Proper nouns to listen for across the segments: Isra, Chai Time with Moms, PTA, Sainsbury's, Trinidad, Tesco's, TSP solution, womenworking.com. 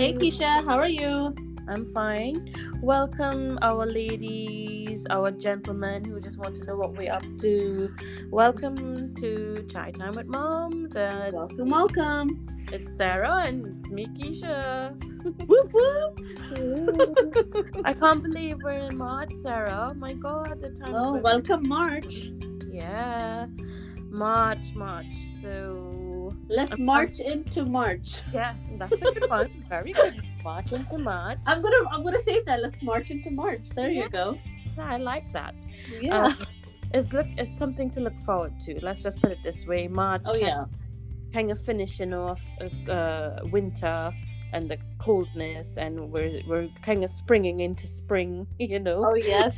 Hey Keisha, how are you? I'm fine. Welcome our ladies, our gentlemen who just want to know what we're up to. Welcome to Chai Time with Moms. Welcome. It's Sarah and it's me, Keisha. Whoop whoop. I can't believe we're in March, Sarah. My God, the time. Oh, welcome March. Yeah, March. So let's march into March. Yeah, that's a good one. Very good. March into March. I'm gonna save that. Let's march into March. There you go. Yeah, I like that. Yeah, it's something to look forward to. Let's just put it this way. March. Oh yeah. Kind of finishing off winter and the coldness, and we're kind of springing into spring. You know. Oh yes.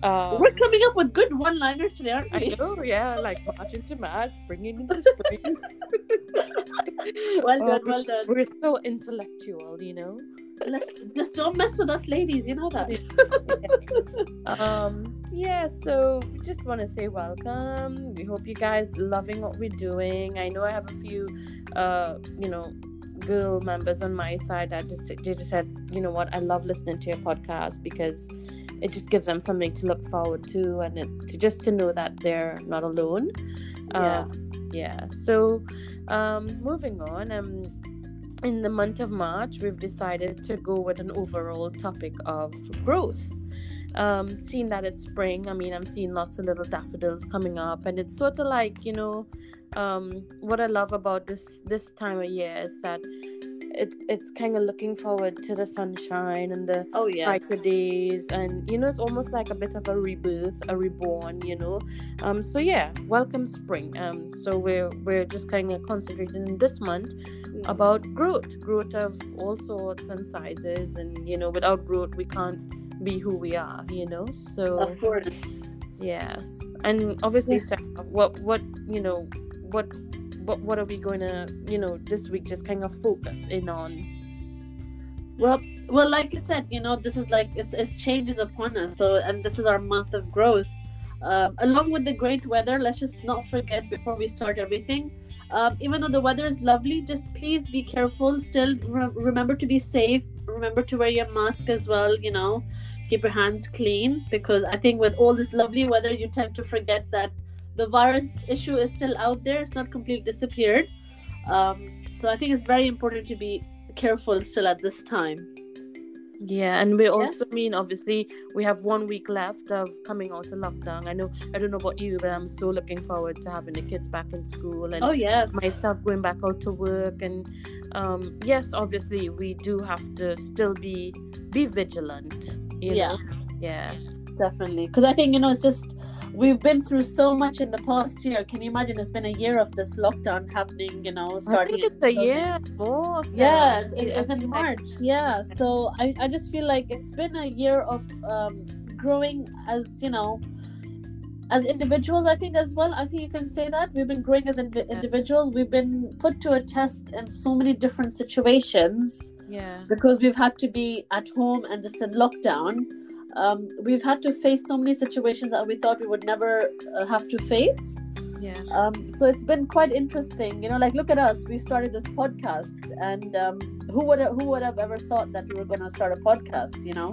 We're coming up with good one-liners today, aren't we? I know, yeah, like March into March, springing into spring. Well done. We're so intellectual, you know. Let's just don't mess with us, ladies. You know that. Yeah. So we just want to say welcome. We hope you guys loving what we're doing. I know I have a few, girl members on my side that they just said, you know what, I love listening to your podcast because it just gives them something to look forward to, and to know that they're not alone. Moving on, in the month of March, we've decided to go with an overall topic of growth. Seeing that it's spring, I mean, I'm seeing lots of little daffodils coming up, and it's sort of like, you know, what I love about this time of year is that it's kind of looking forward to the sunshine and the brighter days, and you know, it's almost like a bit of a rebirth, a reborn, you know. Welcome spring. So we're just kind of concentrating this month about growth of all sorts and sizes, and you know, without growth we can't be who we are, you know. So of course, yes, and obviously, Sarah, what are we going to, you know, this week just kind of focus in on? Well, like you said, you know, this is like, it's changes upon us. So, and this is our month of growth. Along with the great weather, let's just not forget before we start everything. Even though the weather is lovely, just please be careful. Still remember to be safe. Remember to wear your mask as well, you know. Keep your hands clean, because I think with all this lovely weather, you tend to forget that the virus issue is still out there. It's not completely disappeared. So I think it's very important to be careful still at this time. Yeah, and we also mean, obviously, we have 1 week left of coming out of lockdown. I don't know about you, but I'm so looking forward to having the kids back in school and myself going back out to work. And yes, obviously, we do have to still be vigilant. You know? Yeah. Definitely, because I think, you know, it's just, we've been through so much in the past year. Can you imagine? It's been a year of this lockdown happening, you know, starting. I think it's a year. Oh, so yeah, it's in March. Yeah, so I just feel like it's been a year of growing as, you know, as individuals, I think as well. I think you can say that we've been growing as individuals. We've been put to a test in so many different situations. Yeah, because we've had to be at home and just in lockdown. We've had to face so many situations that we thought we would never have to face. Yeah. So it's been quite interesting, you know. Like, look at us. We started this podcast, and who would have ever thought that we were going to start a podcast? You know.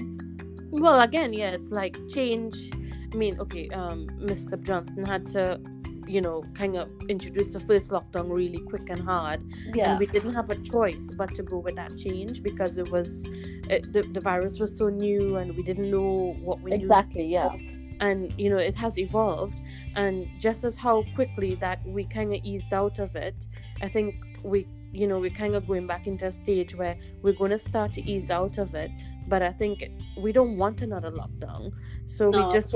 Well, again, yeah, it's like change. I mean, okay, Ms. Lip Johnson had to, you know, kind of introduce the first lockdown really quick and hard, and we didn't have a choice but to go with that change, because it was the virus was so new, and we didn't know what we knew. And you know, it has evolved, and just as how quickly that we kind of eased out of it, I think we're kind of going back into a stage where we're going to start to ease out of it, but I think we don't want another lockdown. So no, we just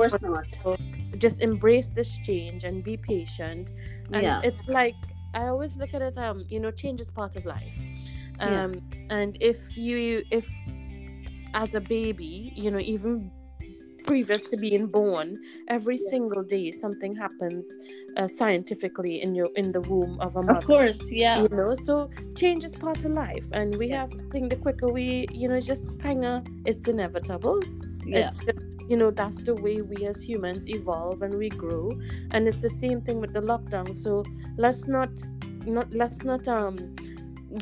just embrace this change and be patient. And it's like, I always look at it, you know, change is part of life. And if as a baby, you know, even previous to being born, every single day something happens scientifically in the womb of a mother. Of course, yeah. You know, so change is part of life, and we have, I think, the quicker we, you know, just kind of, it's inevitable. Yeah. It's just, you know, that's the way we as humans evolve and we grow, and it's the same thing with the lockdown. So let's not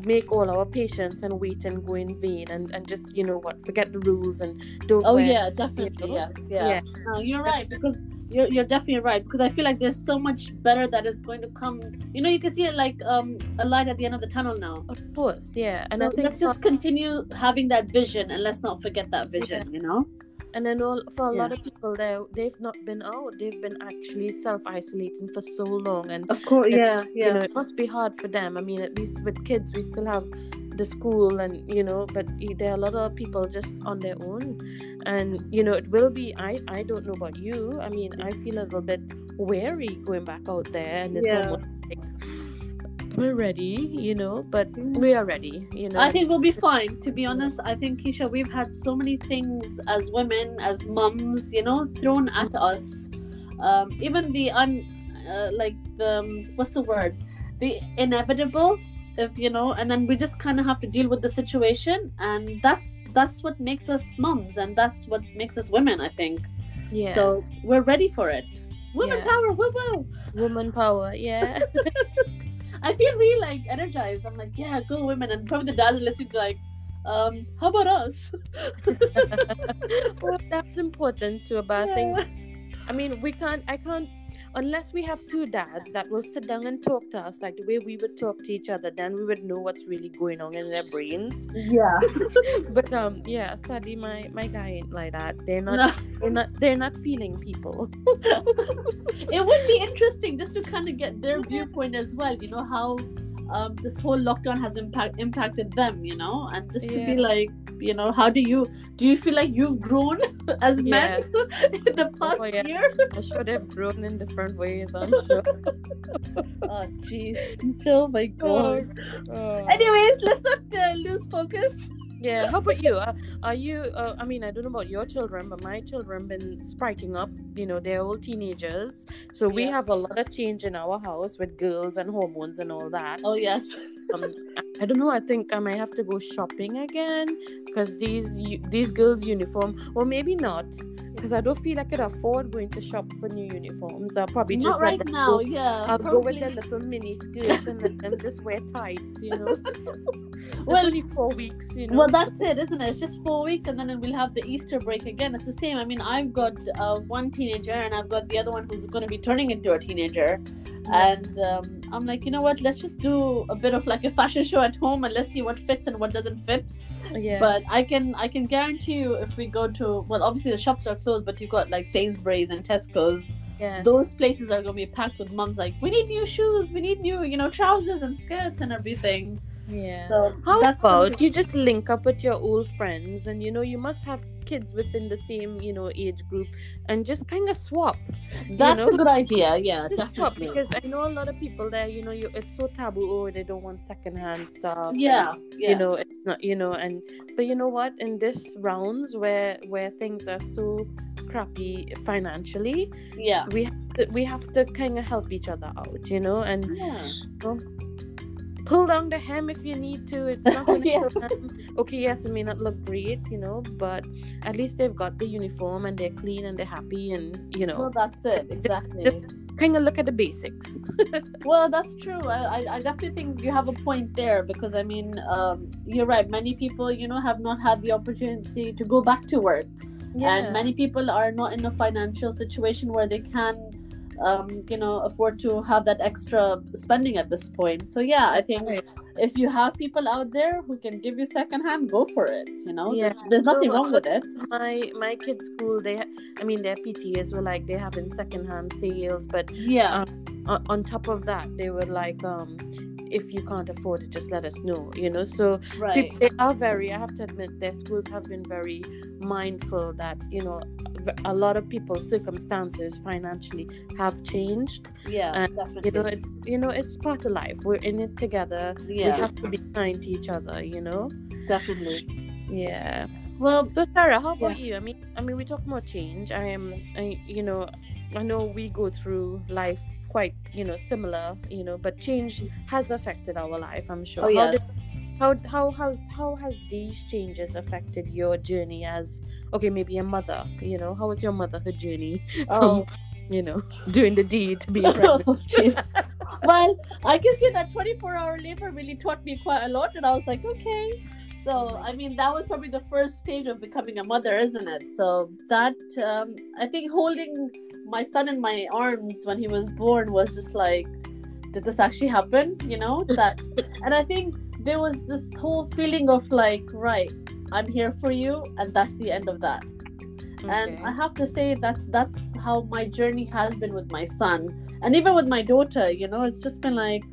make all our patience and waiting go in vain, and just, you know what, forget the rules and don't. Oh yeah, definitely, yes, yeah. No, you're right, because you're definitely right, because I feel like there's so much better that is going to come. You know, you can see it like a light at the end of the tunnel now. Of course, yeah, and so I think let's just continue having that vision, and let's not forget that vision. Yeah. You know. And then for a lot of people, they've not been out. They've been actually self-isolating for so long. And of course, you know, it must be hard for them. I mean, at least with kids, we still have the school and, you know, but there are a lot of people just on their own. And, you know, it will be, I don't know about you. I mean, I feel a little bit wary going back out there. And it's almost like, we're ready, you know, but we are ready, you know. I think we'll be fine, to be honest. I think, Keisha, we've had so many things as women, as mums, you know, thrown at us. Even the what's the word? The inevitable, if you know, and then we just kind of have to deal with the situation, and that's what makes us mums, and that's what makes us women, I think. Yeah. So we're ready for it. Women power, woo-woo! Woman power, yeah. I feel really like energized. I'm like, yeah, go women. And probably the dads are listening to like, how about us? Well, that's important too, about thing. I mean, I can't, unless we have two dads that will sit down and talk to us like the way we would talk to each other, then we would know what's really going on in their brains. Yeah. But sadly my guy ain't like that. They're not feeling people. It would be interesting just to kind of get their viewpoint as well, you know, how this whole lockdown has impacted them, you know, and just to be like, you know, how do you feel like you've grown as men in the past year? I should have grown in different ways, I'm sure. Oh jeez, oh my god. Oh. Anyways, let's not lose focus. Yeah, how about you? Are you? I mean, I don't know about your children, but my children been spriting up. You know, they're all teenagers, so we have a lot of change in our house with girls and hormones and all that. Oh yes. I don't know. I think I might have to go shopping again because these girls' uniform, or maybe not, because I don't feel I could afford going to shop for new uniforms. I'll probably just not right now. I'll go with the little mini skirts and let them just wear tights. You know. Well, it's only 4 weeks. You know. Well, that's it, isn't it? It's just 4 weeks, and then we'll have the Easter break again. It's the same. I mean, I've got one teenager, and I've got the other one who's going to be turning into a teenager. And I'm like, you know what? Let's just do a bit of like a fashion show at home, and let's see what fits and what doesn't fit. Yeah. But I can guarantee you, if we go to, well, obviously the shops are closed, but you've got like Sainsbury's and Tesco's. Yeah. Those places are going to be packed with moms. Like, we need new shoes, we need new, you know, trousers and skirts and everything. Yeah. So how about you just link up with your old friends, and you know you must have kids within the same, you know, age group, and just kind of swap. That's a good idea. Yeah, just definitely. Swap, because I know a lot of people there. You know, it's so taboo. Oh, they don't want secondhand stuff. Yeah. And, yeah. You know, it's not. You know, but you know what? In this rounds where things are so crappy financially, we have to kind of help each other out. You know, and pull down the hem if you need to. It's not going to okay, yes, it may not look great, you know, but at least they've got the uniform and they're clean and they're happy, and you know. Well, that's it, exactly. Just kind of look at the basics. Well, that's true. I definitely think you have a point there, because I mean, you're right. Many people, you know, have not had the opportunity to go back to work, and many people are not in a financial situation where they can you know, afford to have that extra spending at this point. So I think if you have people out there who can give you secondhand, go for it, you know. There's nothing wrong with it. My kids' school, their PTAs were like, they're having secondhand sales, but on top of that, they were like, if you can't afford it, just let us know, you know. So they are very, I have to admit, their schools have been very mindful that, you know, a lot of people's circumstances financially have changed. And, definitely. It's part of life. We're in it together. We have to be kind to each other, you know. Definitely. Well, so Sarah, how about you? I mean, we talk more change. I know we go through life quite, you know, similar, you know, but change has affected our life, I'm sure. Oh, yes. How has these changes affected your journey as, okay, maybe a mother, you know? How was your motherhood journey from, you know, doing the deed to being pregnant? Well, I can see that 24-hour labor really taught me quite a lot. And I was like, okay. So, I mean, that was probably the first stage of becoming a mother, isn't it? So that, I think holding my son in my arms when he was born was just like, did this actually happen? You know, that, and I think there was this whole feeling of like, right, I'm here for you. And that's the end of that. Okay. And I have to say that's how my journey has been with my son. And even with my daughter, you know, it's just been like,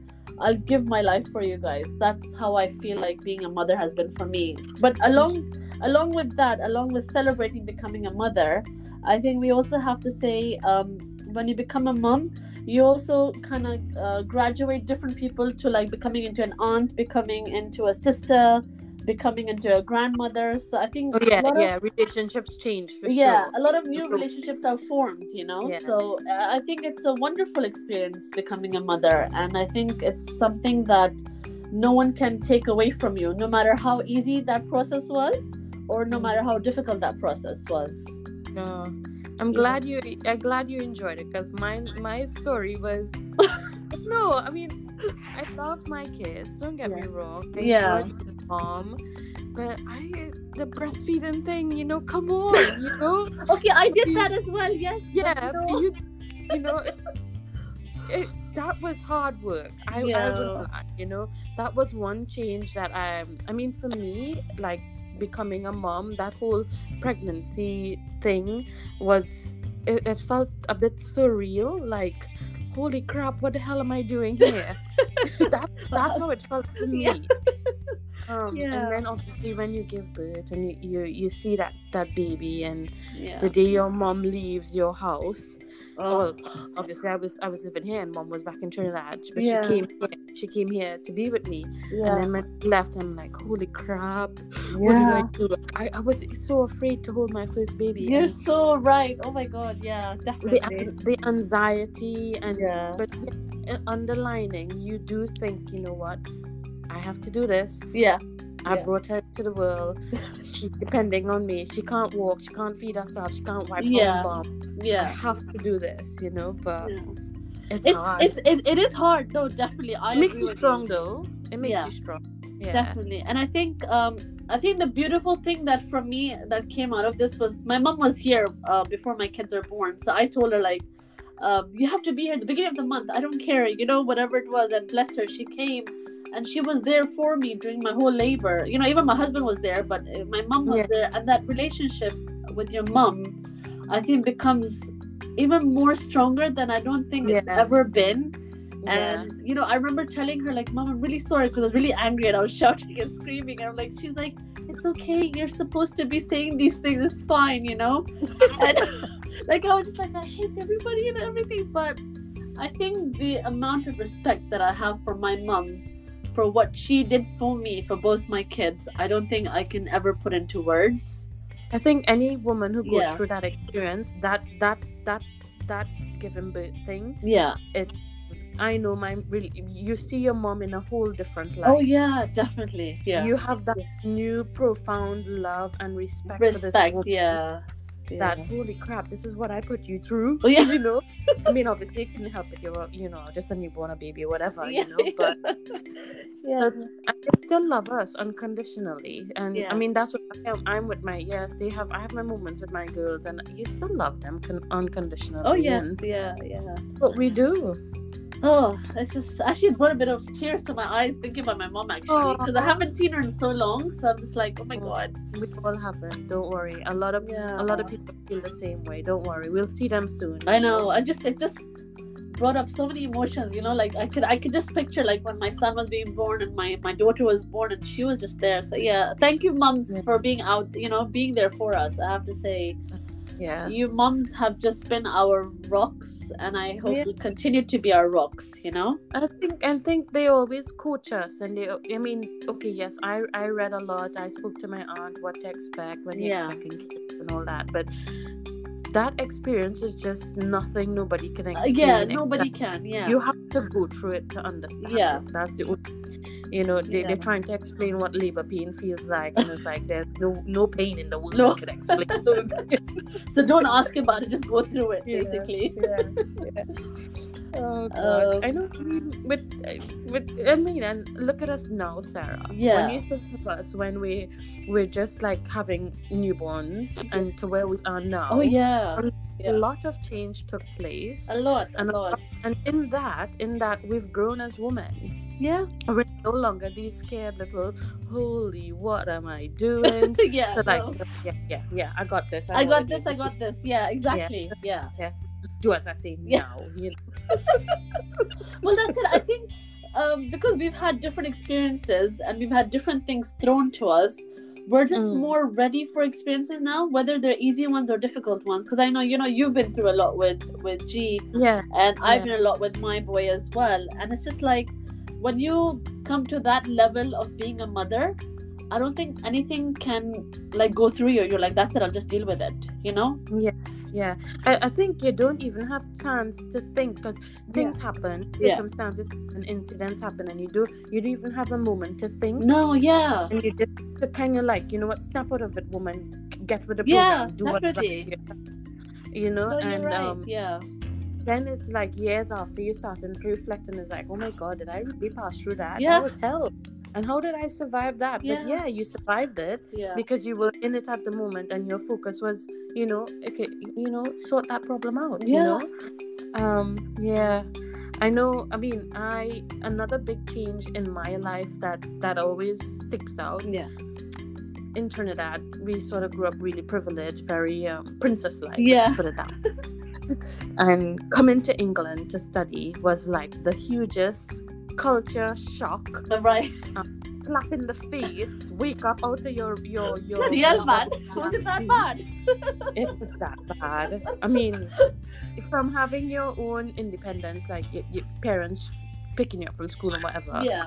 I'll give my life for you guys. That's how I feel like being a mother has been for me. But along with that, along with celebrating becoming a mother, I think we also have to say, when you become a mom, you also kind of graduate different people to like becoming into an aunt, becoming into a sister, becoming into a grandmother. So I think relationships change for sure. Yeah, a lot of new relationships are formed, you know. Yeah. So I think it's a wonderful experience becoming a mother, and I think it's something that no one can take away from you, no matter how easy that process was or no matter how difficult that process was. No. I'm glad you enjoyed it, because my story was no, I mean, I love my kids, don't get me wrong. Mom, but the breastfeeding thing, you know, come on, you know. Okay, I did that as well. Yes. Yeah. No. You know, that was hard work. I was, you know, that was one change that I mean, for me, like becoming a mom, that whole pregnancy thing was, it felt a bit surreal. Like, holy crap, what the hell am I doing here? That's how it felt for me. And then obviously when you give birth and you see that baby, and the day your mom leaves your house, well, obviously I was living here and mom was back in Trinidad, but she came here to be with me, and then when she left, I'm like, holy crap, what did I do? I was so afraid to hold my first baby. You're so right. Oh my god, yeah, definitely. The anxiety and but underlining, you do think, you know what, I have to do this. Yeah. I brought her to the world. She's depending on me. She can't walk. She can't feed herself. She can't wipe her bum. Yeah. I have to do this, you know, but it's hard. It is hard, though, definitely. It makes you strong, though. It makes you strong. Yeah. Definitely. And I think the beautiful thing that for me that came out of this was my mom was here before my kids were born. So I told her, like, you have to be here at the beginning of the month. I don't care, you know, whatever it was. And bless her, she came. And she was there for me during my whole labor. You know, even my husband was there, but my mom was there. And that relationship with your mom, I think, becomes even more stronger than I don't think it's ever been. Yeah. And, you know, I remember telling her, like, Mom, I'm really sorry, because I was really angry and I was shouting and screaming. And I'm like, she's like, it's okay. You're supposed to be saying these things. It's fine, you know? And, like, I was just like, I hate everybody and everything. But I think the amount of respect that I have for my mom, for what she did for me, for both my kids, I don't think I can ever put into words. I think any woman who goes through that experience, that giving birth thing, you see your mom in a whole different light. Oh yeah, definitely. Yeah, you have that new profound love and respect for this woman. That holy crap, this is what I put you through. Oh, yeah. You know, I mean, obviously you couldn't help it, you're, you know, just a newborn, a baby or whatever, you know, but I still love us unconditionally, and I mean, that's what I'm with my I have my moments with my girls, and you still love them unconditionally. Oh yes, and, but we do. Oh, it's just actually brought a bit of tears to my eyes thinking about my mom, actually, because I haven't seen her in so long. So I'm just like, oh my god, it all happened. Don't worry. A lot of people feel the same way. Don't worry. We'll see them soon. I know. It just brought up so many emotions. You know, like I could just picture like when my son was being born and my daughter was born and she was just there. So yeah, thank you, moms, for being out. You know, being there for us. I have to say. Yeah, you moms have just been our rocks, and I hope you continue to be our rocks, you know. I think they always coach us, and I read a lot, I spoke to my aunt what to expect when you're expecting kids and all that, but that experience is just nothing nobody can explain. Nobody can. You have to go through it to understand it. That's the only You know, they're trying to explain what labor pain feels like, and it's like there's no pain in the world that can explain. So don't ask about it, just go through it, basically. Oh gosh, I know. I mean, and look at us now, Sarah. Yeah. When you think of us, when we're just like having newborns, and to where we are now. Oh yeah. A lot of change took place. A lot. And in that, we've grown as women. Yeah, we're no longer these scared little. Holy, what am I doing? Yeah. So like, I got this. I got this. Yeah, exactly. Yeah. Just do as I say now. You know? Well, that's it. I think because we've had different experiences and we've had different things thrown to us, we're just more ready for experiences now, whether they're easy ones or difficult ones. Because I know, you know, you've been through a lot with G. Yeah. And I've been a lot with my boy as well. And it's just like, when you come to that level of being a mother, I don't think anything can like go through you. You're like, that's it, I'll just deal with it, you know? Yeah. I think you don't even have chance to think, because things happen, circumstances and incidents happen, and you don't even have a moment to think. No, yeah. And you just kind of like, you know what, snap out of it, woman, get with the program, do definitely. What you know, so and right. Then it's like years after you start and reflecting, it's like, oh my God, did I really pass through that? Yeah. That was hell. And how did I survive that? Yeah. But you survived it because you were in it at the moment, and your focus was, you know, okay, you know, sort that problem out, you know? I know, I mean, another big change in my life that always sticks out. Yeah. In Trinidad, we sort of grew up really privileged, very princess-like, let's put it that way. And coming to England to study was like the hugest culture shock. Right. Slap in the face. Wake up out of your bloody hell, man. Was it that bad? It was that bad. I mean, from having your own independence, like your parents picking you up from school and whatever. Yeah.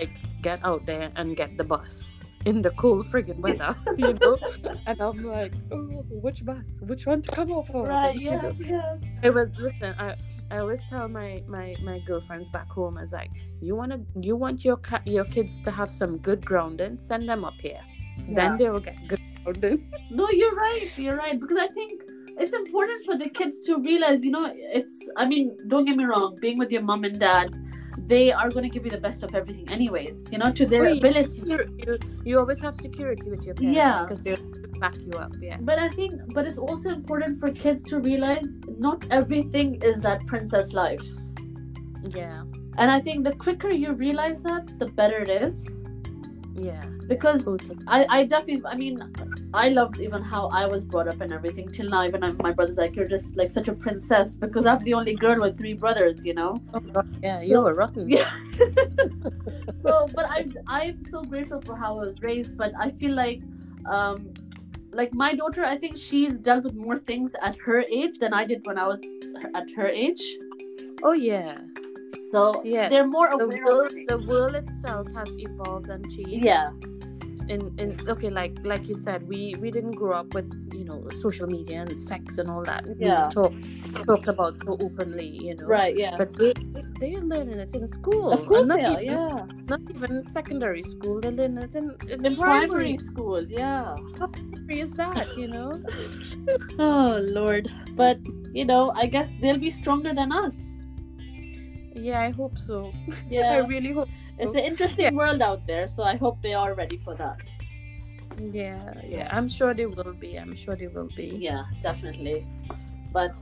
Like, get out there and get the bus. In the cold friggin' weather, you know, and I'm like, oh, which bus? Which one to come off of? Right, It was. Listen, I always tell my girlfriends back home, I was like, you want your kids to have some good grounding, send them up here, then they will get good grounding. No, you're right, because I think it's important for the kids to realize, you know, it's. I mean, don't get me wrong, being with your mom and dad, they are going to give you the best of everything anyways, you know, to their ability. You always have security with your parents because they'll back you up, But I think, it's also important for kids to realize not everything is that princess life. Yeah. And I think the quicker you realize that, the better it is. Yeah. Because totally. I definitely, I mean, I loved even how I was brought up and everything till now. Even my brother's like, you're just like such a princess, because I'm the only girl with three brothers, you know? Oh, yeah, you were rotten. Yeah. So, but I'm so grateful for how I was raised, but I feel like my daughter, I think she's dealt with more things at her age than I did when I was at her age. Oh, yeah. So they're more aware. The world itself has evolved and changed. Yeah. In okay, like you said, we didn't grow up with, you know, social media and sex and all that. Yeah. Talked about so openly, you know. Right. Yeah. But they're learning it in school. Of course they are. Yeah. Not even secondary school. They're learning it in primary school. Yeah. How scary is that? You know. Oh Lord! But you know, I guess they'll be stronger than us. Yeah, I hope so. Yeah. I really hope so. It's an interesting world out there, so I hope they are ready for that. Yeah. I'm sure they will be. Yeah, definitely. But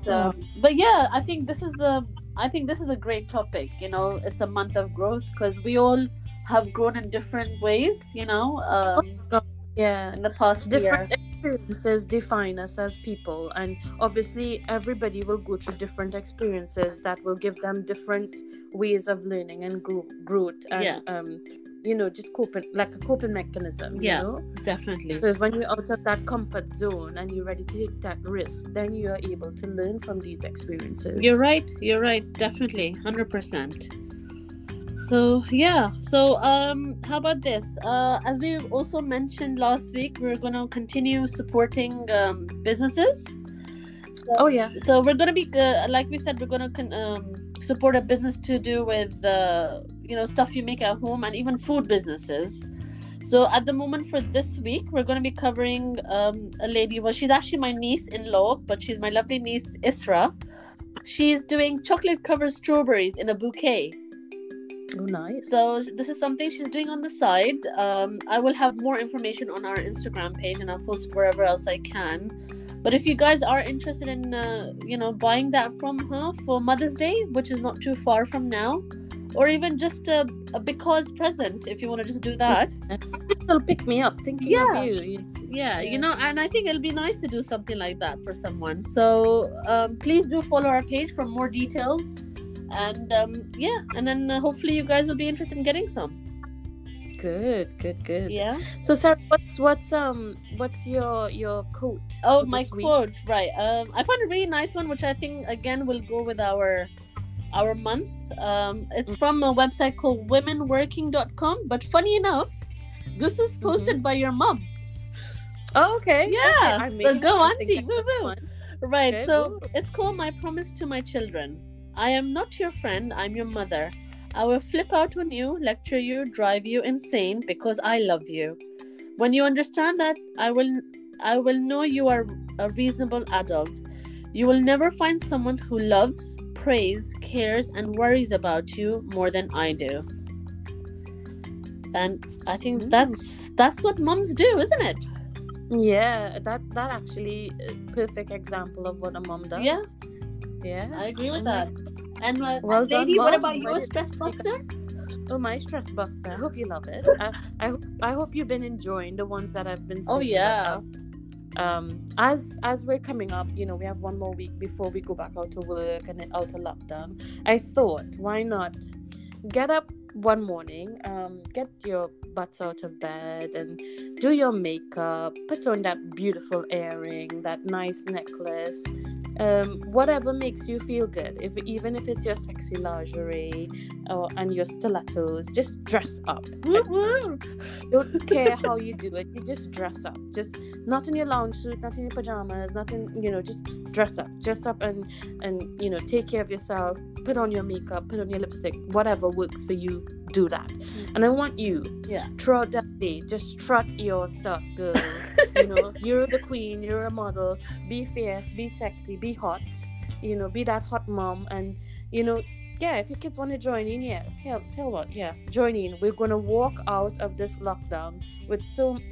yeah, I think this is a great topic, you know. It's a month of growth because we all have grown in different ways, you know. In the past year. Experiences define us as people, and obviously everybody will go through different experiences that will give them different ways of learning and growth and you know, just coping mechanism, you know? Definitely. Because when you're out of that comfort zone and you're ready to take that risk, then you're able to learn from these experiences. You're right, definitely, 100%. So how about this, as we also mentioned last week, we're going to continue supporting businesses. So we're going to be like we said, we're going to support a business to do with you know, stuff you make at home, and even food businesses. So at the moment for this week, we're going to be covering a lady. Well, she's actually my niece-in-law, but she's my lovely niece, Isra. She's doing chocolate-covered strawberries in a bouquet. Oh, nice. So this is something she's doing on the side. I will have more information on our Instagram page, and I'll post wherever else I can. But if you guys are interested in, you know, buying that from her for Mother's Day, which is not too far from now, or even just a because present, if you want to just do that. It'll pick me up thinking of you. Yeah, you know, and I think it'll be nice to do something like that for someone. So please do follow our page for more details. And yeah, and then hopefully you guys will be interested in getting some. Good. Yeah. So Sarah, what's your quote? Oh, my quote, right? I found a really nice one, which I think again will go with our month. It's from a website called womenworking.com. But funny enough, this was posted by your mom. Oh, okay. Yeah. Okay, so go, auntie. Woo-woo. Right. Okay, so it's called "My Promise to My Children." I am not your friend. I'm your mother. I will flip out on you, lecture you, drive you insane because I love you. When you understand that, I will know you are a reasonable adult. You will never find someone who loves, prays, cares, and worries about you more than I do. And I think that's what moms do, isn't it? Yeah, that actually is a perfect example of what a mom does. Yeah, I agree with that. And well done, lady, Mom. What about your stress buster? Oh, my stress buster. I hope you love it. I hope you've been enjoying the ones that I've been seeing. Oh, yeah. As we're coming up, you know, we have one more week before we go back out to work and then out to lockdown. I thought, why not get up one morning, get your butts out of bed and do your makeup, put on that beautiful earring, that nice necklace, whatever makes you feel good, even if it's your sexy lingerie and your stilettos. Just dress up. Don't care how you do it, you just dress up. Just not in your lounge suit, not in your pajamas, not in, you know, just dress up and you know, take care of yourself. Put on your makeup, put on your lipstick, whatever works for you, do that. And I want you throughout that day, just strut your stuff, girl. You know, you're the queen, you're a model. Be fierce, be sexy, be hot, you know, be that hot mom. And you know, yeah, if your kids want to join in, join in. We're gonna walk out of this lockdown with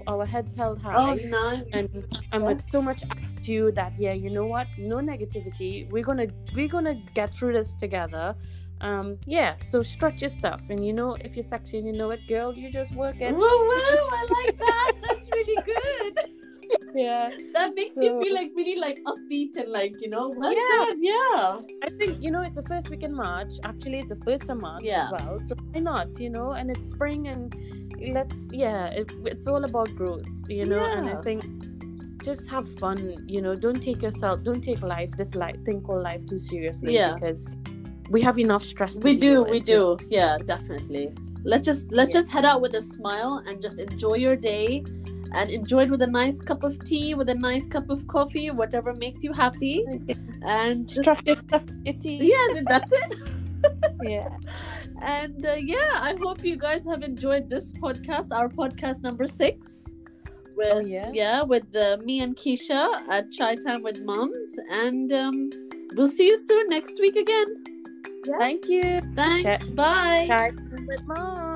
our heads held high. Oh, nice. And with so much attitude that, yeah, you know what, no negativity. We're gonna get through this together. So strut your stuff, and you know, if you're sexy and you know it, girl, you just work it. Woo-woo, I like that. That's really good. Yeah, that makes you feel like really like upbeat and like, you know, well done. Yeah, I think, you know, it's the first week in March. Actually, it's the 1st of March as well, so why not, you know? And it's spring, and it's all about growth, you know. And I think just have fun, you know. Don't take this thing called life too seriously, because we have enough stress. We do. Yeah, definitely. Let's just head out with a smile and just enjoy your day. And enjoy it with a nice cup of tea, with a nice cup of coffee, whatever makes you happy. And just stuff your tea. Yeah, that's it. Yeah. And I hope you guys have enjoyed this podcast, our podcast number 6. With, with me and Keisha at Chai Time with Moms. And we'll see you soon next week again. Yeah. Thank you. Thanks. Bye. Chai Time with Moms.